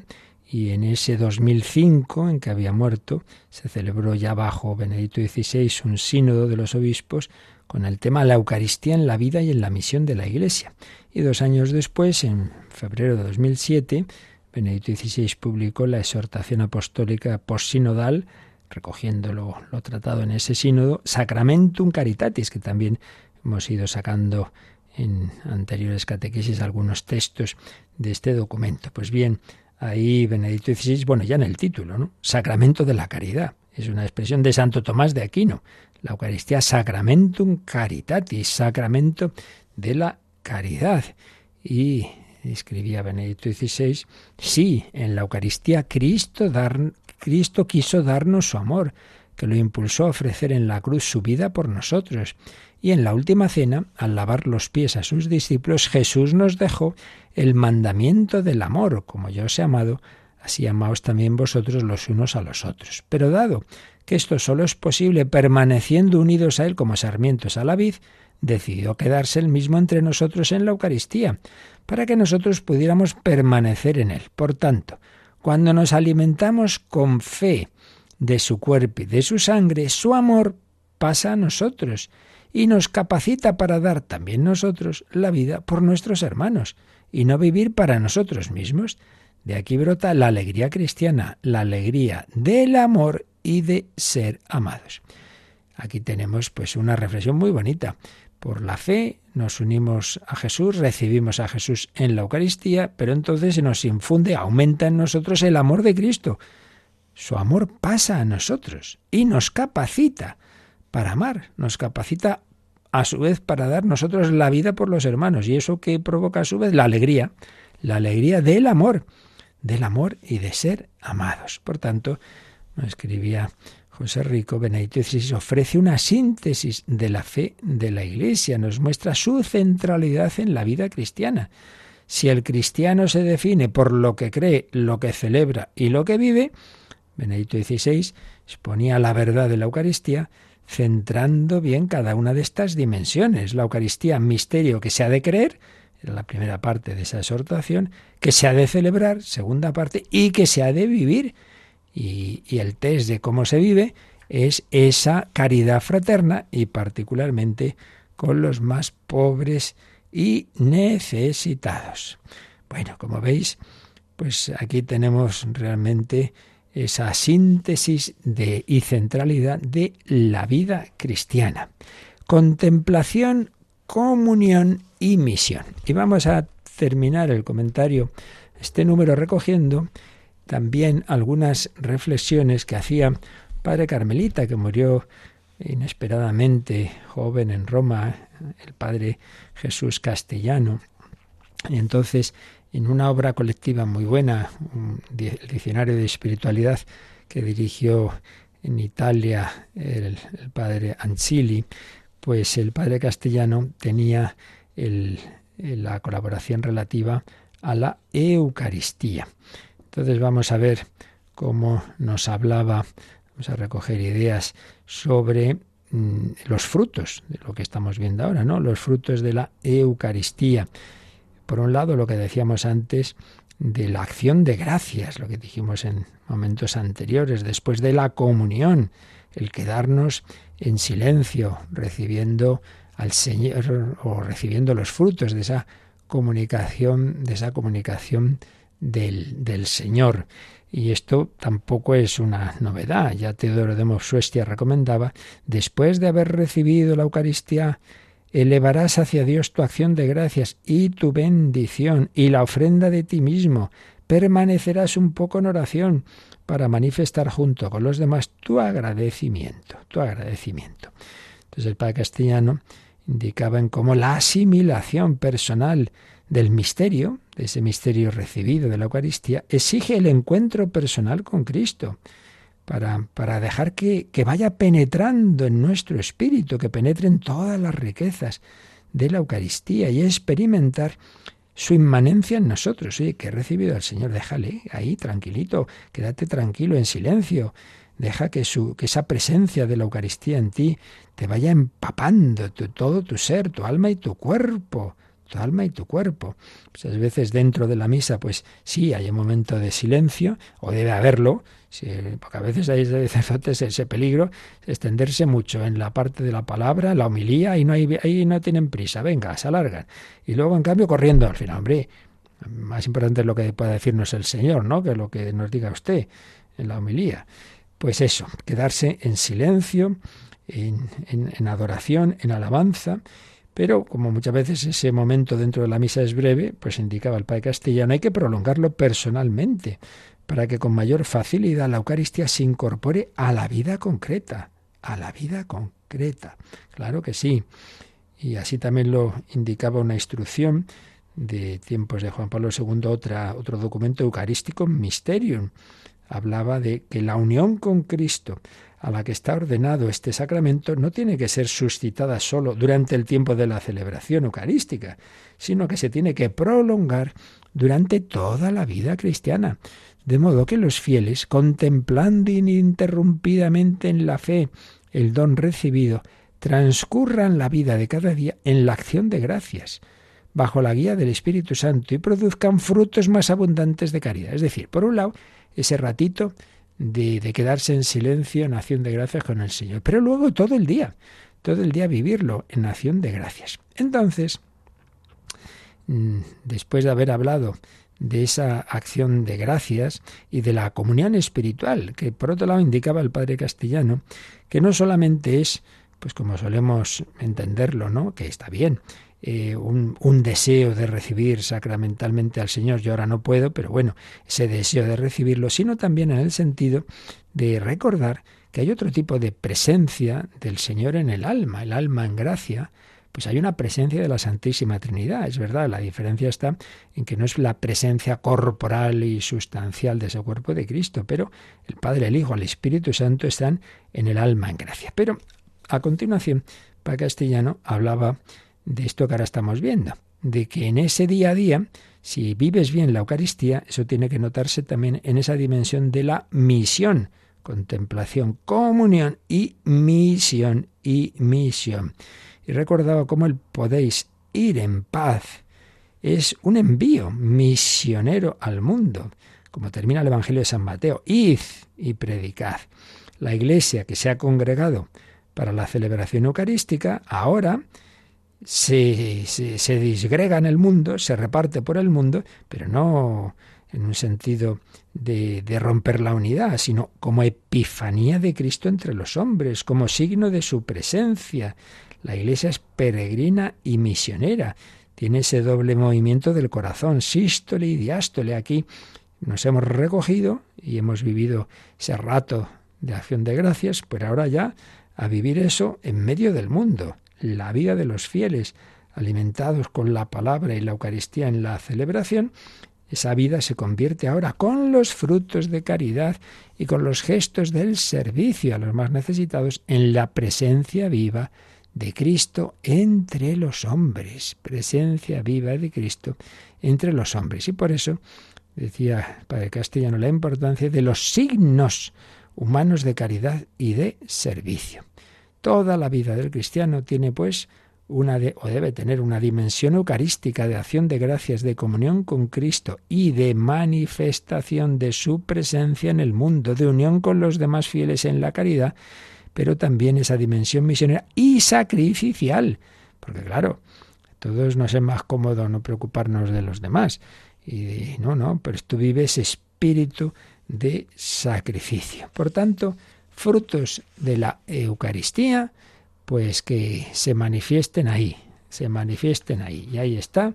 y en ese dos mil cinco en que había muerto se celebró ya bajo Benedicto dieciséis un sínodo de los obispos con el tema la Eucaristía en la vida y en la misión de la Iglesia. Y dos años después, en febrero de dos mil siete, Benedicto dieciséis publicó la exhortación apostólica postsinodal, recogiendo lo, lo tratado en ese sínodo, Sacramentum Caritatis, que también hemos ido sacando en anteriores catequesis algunos textos de este documento. Pues bien, ahí Benedicto dieciséis, bueno, ya en el título, ¿no? Sacramento de la Caridad. Es una expresión de Santo Tomás de Aquino. La Eucaristía, Sacramentum Caritatis, sacramento de la caridad. Y escribía Benedicto dieciséis, sí, en la Eucaristía Cristo, dar, Cristo quiso darnos su amor, que lo impulsó a ofrecer en la cruz su vida por nosotros. Y en la última cena, al lavar los pies a sus discípulos, Jesús nos dejó el mandamiento del amor, como yo os he amado, así amaos también vosotros los unos a los otros. Pero dado que esto solo es posible permaneciendo unidos a Él como sarmientos a la vid, decidió quedarse Él mismo entre nosotros en la Eucaristía, para que nosotros pudiéramos permanecer en Él. Por tanto, cuando nos alimentamos con fe de su cuerpo y de su sangre, su amor pasa a nosotros y nos capacita para dar también nosotros la vida por nuestros hermanos y no vivir para nosotros mismos. De aquí brota la alegría cristiana, la alegría del amor y de ser amados. Aquí tenemos pues una reflexión muy bonita. Por la fe nos unimos a Jesús, recibimos a Jesús en la Eucaristía, pero entonces se nos infunde, aumenta en nosotros el amor de Cristo. Su amor pasa a nosotros y nos capacita para amar, nos capacita a su vez para dar nosotros la vida por los hermanos. Y eso que provoca a su vez la alegría, la alegría del amor. del amor y de ser amados. Por tanto, nos escribía José Rico, Benedicto dieciséis ofrece una síntesis de la fe de la Iglesia, nos muestra su centralidad en la vida cristiana. Si el cristiano se define por lo que cree, lo que celebra y lo que vive, Benedicto dieciséis exponía la verdad de la Eucaristía, centrando bien cada una de estas dimensiones. La Eucaristía, misterio que se ha de creer, la primera parte de esa exhortación, que se ha de celebrar, segunda parte, y que se ha de vivir. Y, y el test de cómo se vive es esa caridad fraterna y particularmente con los más pobres y necesitados. Bueno, como veis, pues aquí tenemos realmente esa síntesis de, y centralidad de la vida cristiana. Contemplación, comunión y misión. Y vamos a terminar el comentario, este número, recogiendo también algunas reflexiones que hacía Padre Carmelita, que murió inesperadamente joven en Roma, el Padre Jesús Castellano. Y entonces en una obra colectiva muy buena, el Diccionario de Espiritualidad, que dirigió en Italia el, el padre Ancilli, pues el padre Castellano tenía el, la colaboración relativa a la Eucaristía. Entonces vamos a ver cómo nos hablaba, vamos a recoger ideas sobre mmm, los frutos, de lo que estamos viendo ahora, ¿no? Los frutos de la Eucaristía. Por un lado, lo que decíamos antes de la acción de gracias, lo que dijimos en momentos anteriores, después de la comunión, el quedarnos en silencio, recibiendo al Señor o recibiendo los frutos de esa comunicación, de esa comunicación del, del Señor. Y esto tampoco es una novedad. Ya Teodoro de Mopsuestia recomendaba, después de haber recibido la Eucaristía, elevarás hacia Dios tu acción de gracias y tu bendición y la ofrenda de ti mismo. Permanecerás un poco en oración para manifestar junto con los demás tu agradecimiento, tu agradecimiento. Entonces el padre Castellano indicaba en cómo la asimilación personal del misterio, de ese misterio recibido de la Eucaristía, exige el encuentro personal con Cristo. Para, para dejar que, que vaya penetrando en nuestro espíritu, que penetren todas las riquezas de la Eucaristía y experimentar su inmanencia en nosotros. Oye, que he recibido al Señor, déjale ahí tranquilito, quédate tranquilo en silencio, deja que, su, que esa presencia de la Eucaristía en ti te vaya empapando tu, todo tu ser, tu alma y tu cuerpo. Tu alma y tu cuerpo. Muchas veces dentro de la misa, pues sí, hay un momento de silencio, o debe haberlo, sí, porque a veces hay ese peligro, extenderse mucho en la parte de la palabra, la homilía, y no hay, ahí no tienen prisa, venga, se alargan. Y luego, en cambio, corriendo al final, hombre, más importante es lo que pueda decirnos el Señor, ¿no?, que lo que nos diga usted en la homilía. Pues eso, quedarse en silencio, en, en, en adoración, en alabanza. Pero como muchas veces ese momento dentro de la misa es breve, pues indicaba el padre Castellano, hay que prolongarlo personalmente para que con mayor facilidad la Eucaristía se incorpore a la vida concreta, a la vida concreta. Claro que sí. Y así también lo indicaba una instrucción de tiempos de Juan Pablo segundo, otra, otro documento eucarístico, Mysterium. Hablaba de que la unión con Cristo a la que está ordenado este sacramento no tiene que ser suscitada solo durante el tiempo de la celebración eucarística, sino que se tiene que prolongar durante toda la vida cristiana, de modo que los fieles, contemplando ininterrumpidamente en la fe el don recibido, transcurran la vida de cada día en la acción de gracias, bajo la guía del Espíritu Santo, y produzcan frutos más abundantes de caridad. Es decir, por un lado, ese ratito De, de quedarse en silencio en acción de gracias con el Señor, pero luego todo el día, todo el día vivirlo en acción de gracias. Entonces, después de haber hablado de esa acción de gracias y de la comunión espiritual, que por otro lado indicaba el padre Castellano, que no solamente es, pues como solemos entenderlo, ¿no?, que está bien, Eh, un, un deseo de recibir sacramentalmente al Señor, yo ahora no puedo, pero bueno, ese deseo de recibirlo, sino también en el sentido de recordar que hay otro tipo de presencia del Señor en el alma, el alma en gracia, pues hay una presencia de la Santísima Trinidad, es verdad, la diferencia está en que no es la presencia corporal y sustancial de ese cuerpo de Cristo, pero el Padre, el Hijo, el Espíritu Santo están en el alma en gracia. Pero a continuación, Padre Castellano hablaba de esto que ahora estamos viendo, de que en ese día a día, si vives bien la Eucaristía, eso tiene que notarse también en esa dimensión de la misión, contemplación, comunión y misión, y misión. Y recordaba cómo el podéis ir en paz es un envío misionero al mundo, como termina el Evangelio de San Mateo, id y predicad. La Iglesia que se ha congregado para la celebración eucarística, ahora Se, se, se disgrega en el mundo, se reparte por el mundo, pero no en un sentido de, de romper la unidad, sino como epifanía de Cristo entre los hombres, como signo de su presencia. La Iglesia es peregrina y misionera, tiene ese doble movimiento del corazón, sístole y diástole. Aquí nos hemos recogido y hemos vivido ese rato de acción de gracias, pero ahora ya a vivir eso en medio del mundo. La vida de los fieles, alimentados con la palabra y la Eucaristía en la celebración, esa vida se convierte ahora con los frutos de caridad y con los gestos del servicio a los más necesitados en la presencia viva de Cristo entre los hombres. Presencia viva de Cristo entre los hombres. Y por eso decía el padre Castellano la importancia de los signos humanos de caridad y de servicio. Toda la vida del cristiano tiene pues una de, o debe tener una dimensión eucarística de acción de gracias, de comunión con Cristo y de manifestación de su presencia en el mundo, de unión con los demás fieles en la caridad, pero también esa dimensión misionera y sacrificial, porque claro, a todos nos es más cómodo no preocuparnos de los demás. Y no, no, pero tú vives espíritu de sacrificio. Por tanto, frutos de la Eucaristía, pues que se manifiesten ahí, se manifiesten ahí. Y ahí está,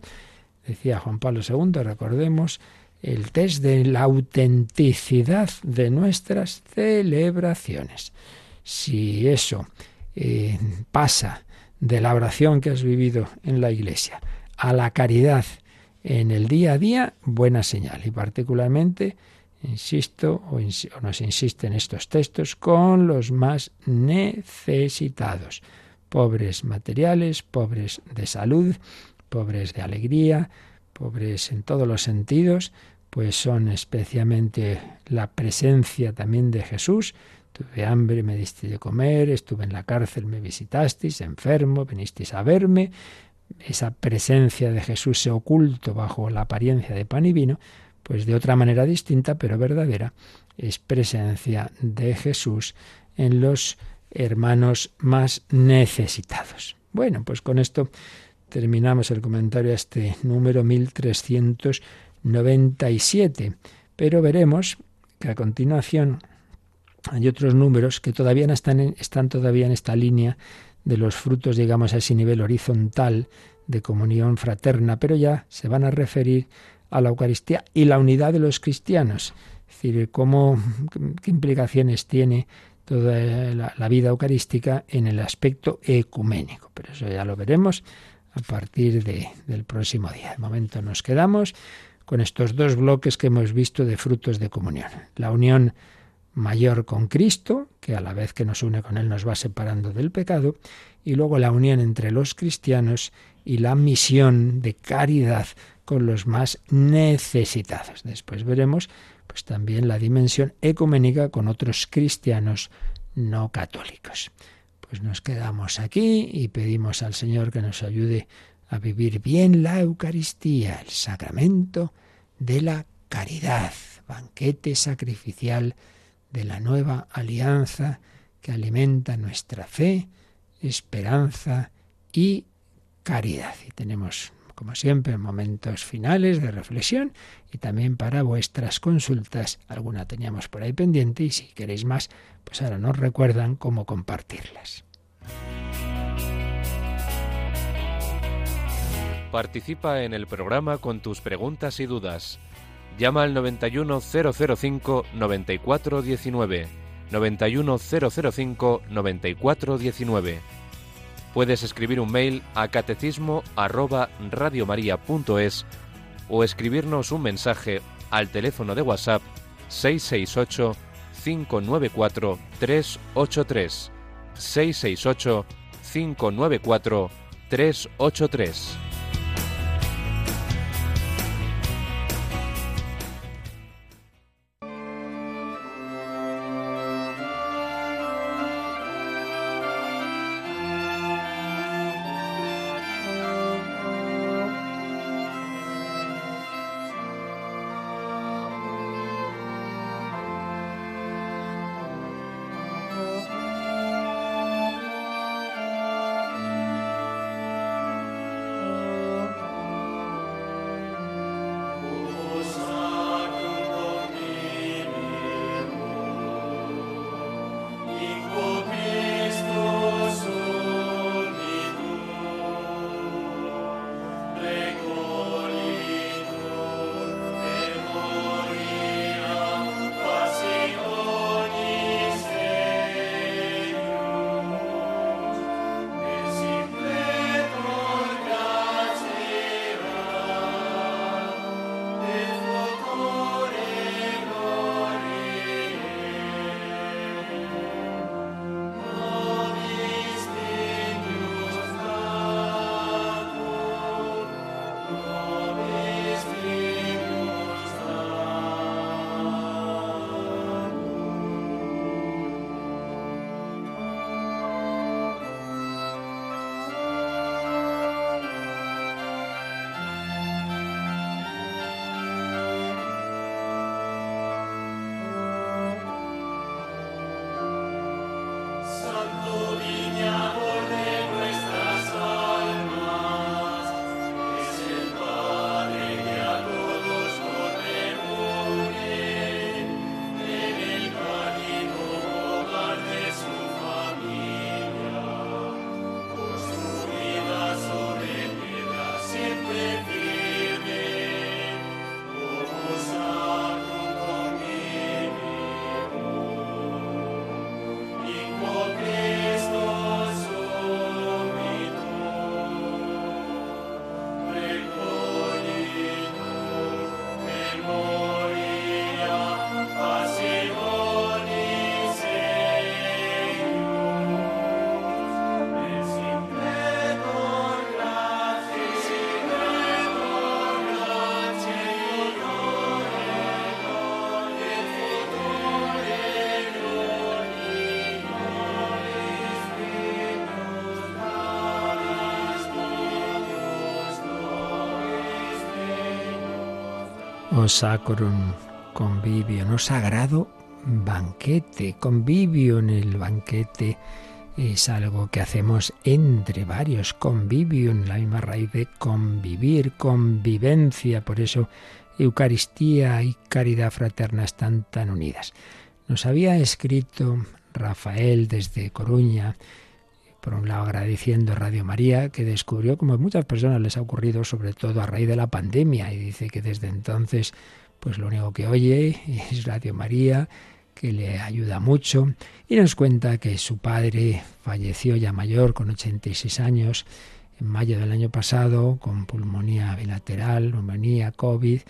decía Juan Pablo segundo, recordemos, el test de la autenticidad de nuestras celebraciones. Si eso eh, pasa de la oración que has vivido en la Iglesia a la caridad en el día a día, buena señal. Y particularmente, insisto, o, ins- o nos insisten estos textos, con los más necesitados. Pobres materiales, pobres de salud, pobres de alegría, pobres en todos los sentidos, pues son especialmente la presencia también de Jesús. Tuve hambre, me diste de comer, estuve en la cárcel, me visitasteis, enfermo, vinisteis a verme. Esa presencia de Jesús se oculto bajo la apariencia de pan y vino, pues de otra manera distinta pero verdadera es presencia de Jesús en los hermanos más necesitados. Bueno, pues con esto terminamos el comentario a este número mil trescientos noventa y siete, pero veremos que a continuación hay otros números que todavía no están, en, están todavía en esta línea de los frutos, digamos, a ese nivel horizontal de comunión fraterna, pero ya se van a referir a la Eucaristía y la unidad de los cristianos. Es decir, cómo, qué implicaciones tiene toda la, la vida eucarística en el aspecto ecuménico. Pero eso ya lo veremos a partir de, del próximo día. De momento nos quedamos con estos dos bloques que hemos visto de frutos de comunión. La unión mayor con Cristo, que a la vez que nos une con Él nos va separando del pecado, y luego la unión entre los cristianos y la misión de caridad con los más necesitados. Después veremos pues también la dimensión ecuménica con otros cristianos no católicos. Pues nos quedamos aquí y pedimos al Señor que nos ayude a vivir bien la Eucaristía, el sacramento de la caridad, banquete sacrificial de la nueva alianza que alimenta nuestra fe, esperanza y caridad. Y tenemos, como siempre, momentos finales de reflexión y también para vuestras consultas. Alguna teníamos por ahí pendiente y si queréis más, pues ahora nos recuerdan cómo compartirlas. Participa en el programa con tus preguntas y dudas. Llama al nueve uno cero cero cinco nueve cuatro uno nueve, nueve uno cero cero cinco nueve cuatro uno nueve. Puedes escribir un mail a catecismo arroba radiomaria punto es o escribirnos un mensaje al teléfono de WhatsApp seis seis ocho cinco nueve cuatro tres ocho tres, seis seis ocho cinco nueve cuatro tres ocho tres. O sacrum convivium, o sagrado banquete. Convivio en el banquete es algo que hacemos entre varios. Convivio en la misma raíz de convivir, convivencia. Por eso Eucaristía y caridad fraterna están tan unidas. Nos había escrito Rafael desde Coruña, por un lado agradeciendo a Radio María, que descubrió, como a muchas personas les ha ocurrido, sobre todo a raíz de la pandemia, y dice que desde entonces pues lo único que oye es Radio María, que le ayuda mucho, y nos cuenta que su padre falleció ya mayor, con ochenta y seis años, en mayo del año pasado, con pulmonía bilateral, neumonía, COVID,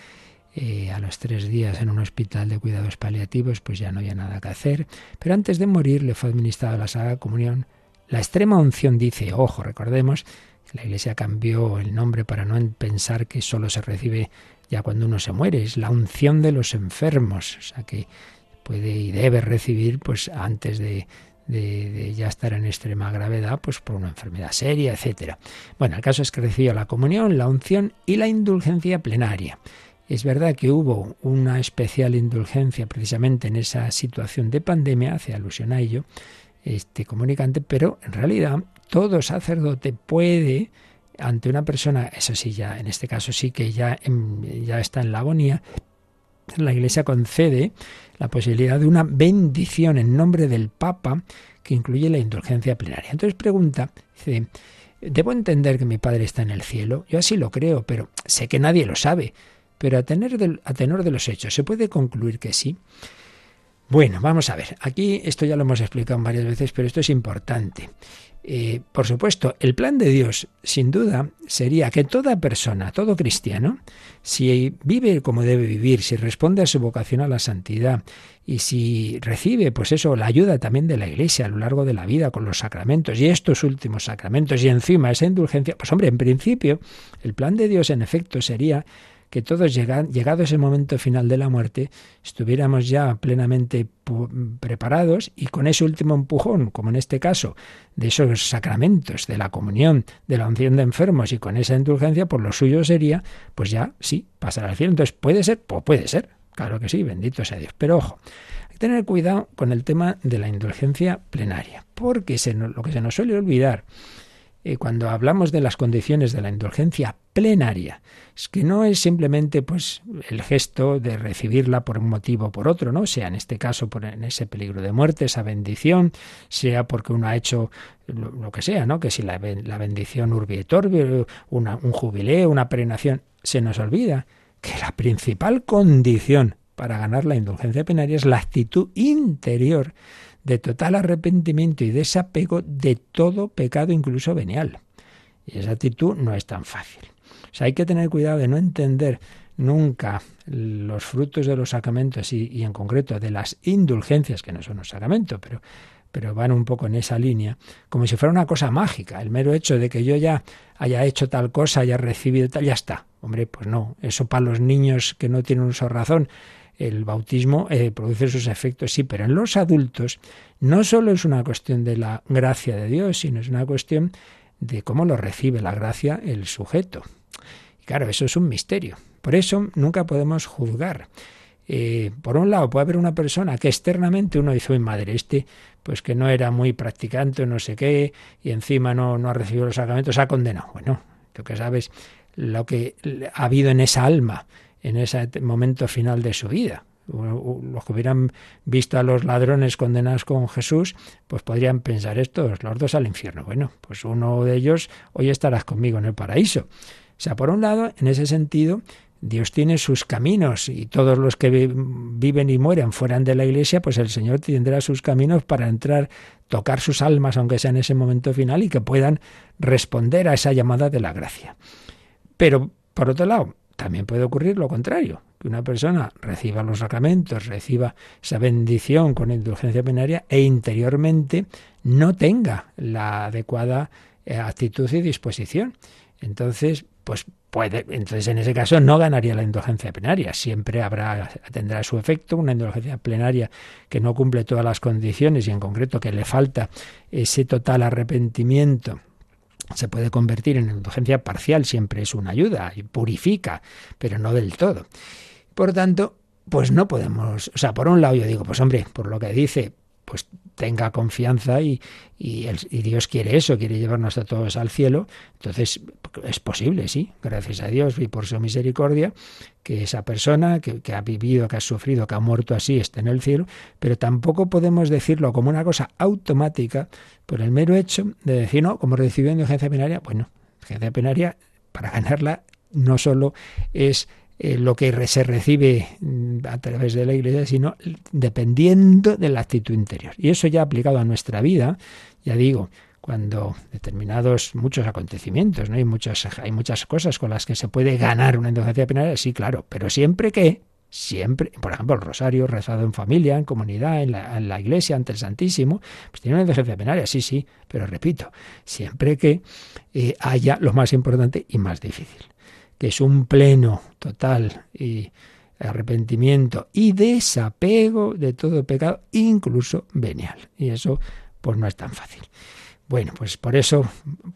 eh, a los tres días en un hospital de cuidados paliativos, pues ya no había nada que hacer, pero antes de morir le fue administrada la Sagrada Comunión. La extrema unción, dice, ojo, recordemos que la Iglesia cambió el nombre para no pensar que solo se recibe ya cuando uno se muere, es la unción de los enfermos, o sea que puede y debe recibir pues antes de, de, de ya estar en extrema gravedad, pues por una enfermedad seria, etcétera. Bueno, el caso es que recibió la comunión, la unción y la indulgencia plenaria. Es verdad que hubo una especial indulgencia precisamente en esa situación de pandemia, hace alusión a ello este comunicante, pero en realidad todo sacerdote puede, ante una persona, eso sí, ya en este caso sí que ya, ya está en la agonía, la Iglesia concede la posibilidad de una bendición en nombre del Papa que incluye la indulgencia plenaria. Entonces pregunta, dice, debo entender que mi padre está en el cielo, yo así lo creo, pero sé que nadie lo sabe, pero a, tener de, a tenor de los hechos, ¿se puede concluir que sí? Bueno, vamos a ver, aquí esto ya lo hemos explicado varias veces, pero esto es importante. Eh, por supuesto, el plan de Dios, sin duda, sería que toda persona, todo cristiano, si vive como debe vivir, si responde a su vocación a la santidad y si recibe, pues eso, la ayuda también de la Iglesia a lo largo de la vida con los sacramentos y estos últimos sacramentos y encima esa indulgencia, pues hombre, en principio, el plan de Dios en efecto sería que todos, llegado ese momento final de la muerte, estuviéramos ya plenamente preparados y con ese último empujón, como en este caso, de esos sacramentos, de la comunión, de la unción de enfermos y con esa indulgencia, pues lo suyo sería, pues ya sí, pasar al cielo. Entonces, ¿puede ser? Pues puede ser, claro que sí, bendito sea Dios. Pero ojo, hay que tener cuidado con el tema de la indulgencia plenaria, porque se nos, lo que se nos suele olvidar cuando hablamos de las condiciones de la indulgencia plenaria, es que no es simplemente pues el gesto de recibirla por un motivo o por otro, ¿no? Sea en este caso por en ese peligro de muerte, esa bendición, sea porque uno ha hecho lo, lo que sea, ¿no? Que si la, la bendición urbi et orbi, una, un jubileo, una peregrinación, se nos olvida que la principal condición para ganar la indulgencia plenaria es la actitud interior de total arrepentimiento y desapego de todo pecado, incluso venial. Y esa actitud no es tan fácil. O sea, hay que tener cuidado de no entender nunca los frutos de los sacramentos y, y en concreto de las indulgencias, que no son un sacramento, pero, pero van un poco en esa línea, como si fuera una cosa mágica. El mero hecho de que yo ya haya hecho tal cosa, haya recibido tal, ya está. Hombre, pues no, eso para los niños que no tienen uso razón, el bautismo eh, produce sus efectos, sí, pero en los adultos no solo es una cuestión de la gracia de Dios, sino es una cuestión de cómo lo recibe la gracia el sujeto. Y claro, eso es un misterio. Por eso nunca podemos juzgar. Eh, por un lado, puede haber una persona que externamente uno dice, uy, madre, este, pues que no era muy practicante o no sé qué, y encima no, no ha recibido los sacramentos, se ha condenado. Bueno, tú que sabes lo que ha habido en esa alma, en ese momento final de su vida. Los que hubieran visto a los ladrones condenados con Jesús, pues podrían pensar estos, los dos al infierno. Bueno, pues uno de ellos, hoy estarás conmigo en el paraíso. O sea, por un lado, en ese sentido, Dios tiene sus caminos y todos los que viven y mueren fuera de la Iglesia, pues el Señor tendrá sus caminos para entrar, tocar sus almas, aunque sea en ese momento final, y que puedan responder a esa llamada de la gracia. Pero, por otro lado, también puede ocurrir lo contrario, que una persona reciba los sacramentos, reciba esa bendición con indulgencia plenaria e interiormente no tenga la adecuada actitud y disposición. Entonces, pues puede, entonces en ese caso no ganaría la indulgencia plenaria. Siempre habrá, tendrá su efecto una indulgencia plenaria que no cumple todas las condiciones y en concreto que le falta ese total arrepentimiento. Se puede convertir en indulgencia parcial, siempre es una ayuda y purifica, pero no del todo. Por tanto, pues no podemos... O sea, por un lado yo digo, pues hombre, por lo que dice, pues tenga confianza y, y, el, y Dios quiere eso, quiere llevarnos a todos al cielo. Entonces es posible, sí, gracias a Dios y por su misericordia, que esa persona que, que ha vivido, que ha sufrido, que ha muerto así, esté en el cielo, pero tampoco podemos decirlo como una cosa automática por el mero hecho de decir, no, como recibió indulgencia plenaria, bueno, indulgencia plenaria, para ganarla no solo es... Eh, lo que se recibe a través de la Iglesia, sino dependiendo de la actitud interior. Y eso ya aplicado a nuestra vida, ya digo, cuando determinados muchos acontecimientos, ¿no? Hay muchas, hay muchas cosas con las que se puede ganar una indulgencia plenaria, sí, claro, pero siempre que, siempre, por ejemplo, el rosario rezado en familia, en comunidad, en la, en la iglesia, ante el Santísimo, pues tiene una indulgencia plenaria, sí, sí, pero repito, siempre que eh, haya lo más importante y más difícil, que es un pleno total y arrepentimiento y desapego de todo pecado, incluso venial. Y eso pues no es tan fácil. Bueno, pues por eso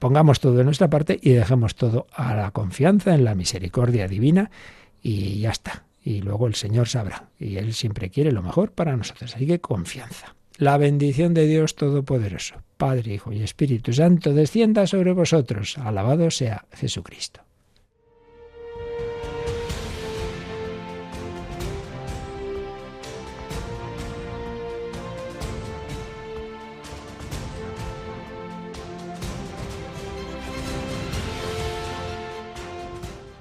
pongamos todo de nuestra parte y dejemos todo a la confianza en la misericordia divina y ya está. Y luego el Señor sabrá. Y Él siempre quiere lo mejor para nosotros. Así que confianza. La bendición de Dios Todopoderoso, Padre, Hijo y Espíritu Santo, descienda sobre vosotros. Alabado sea Jesucristo.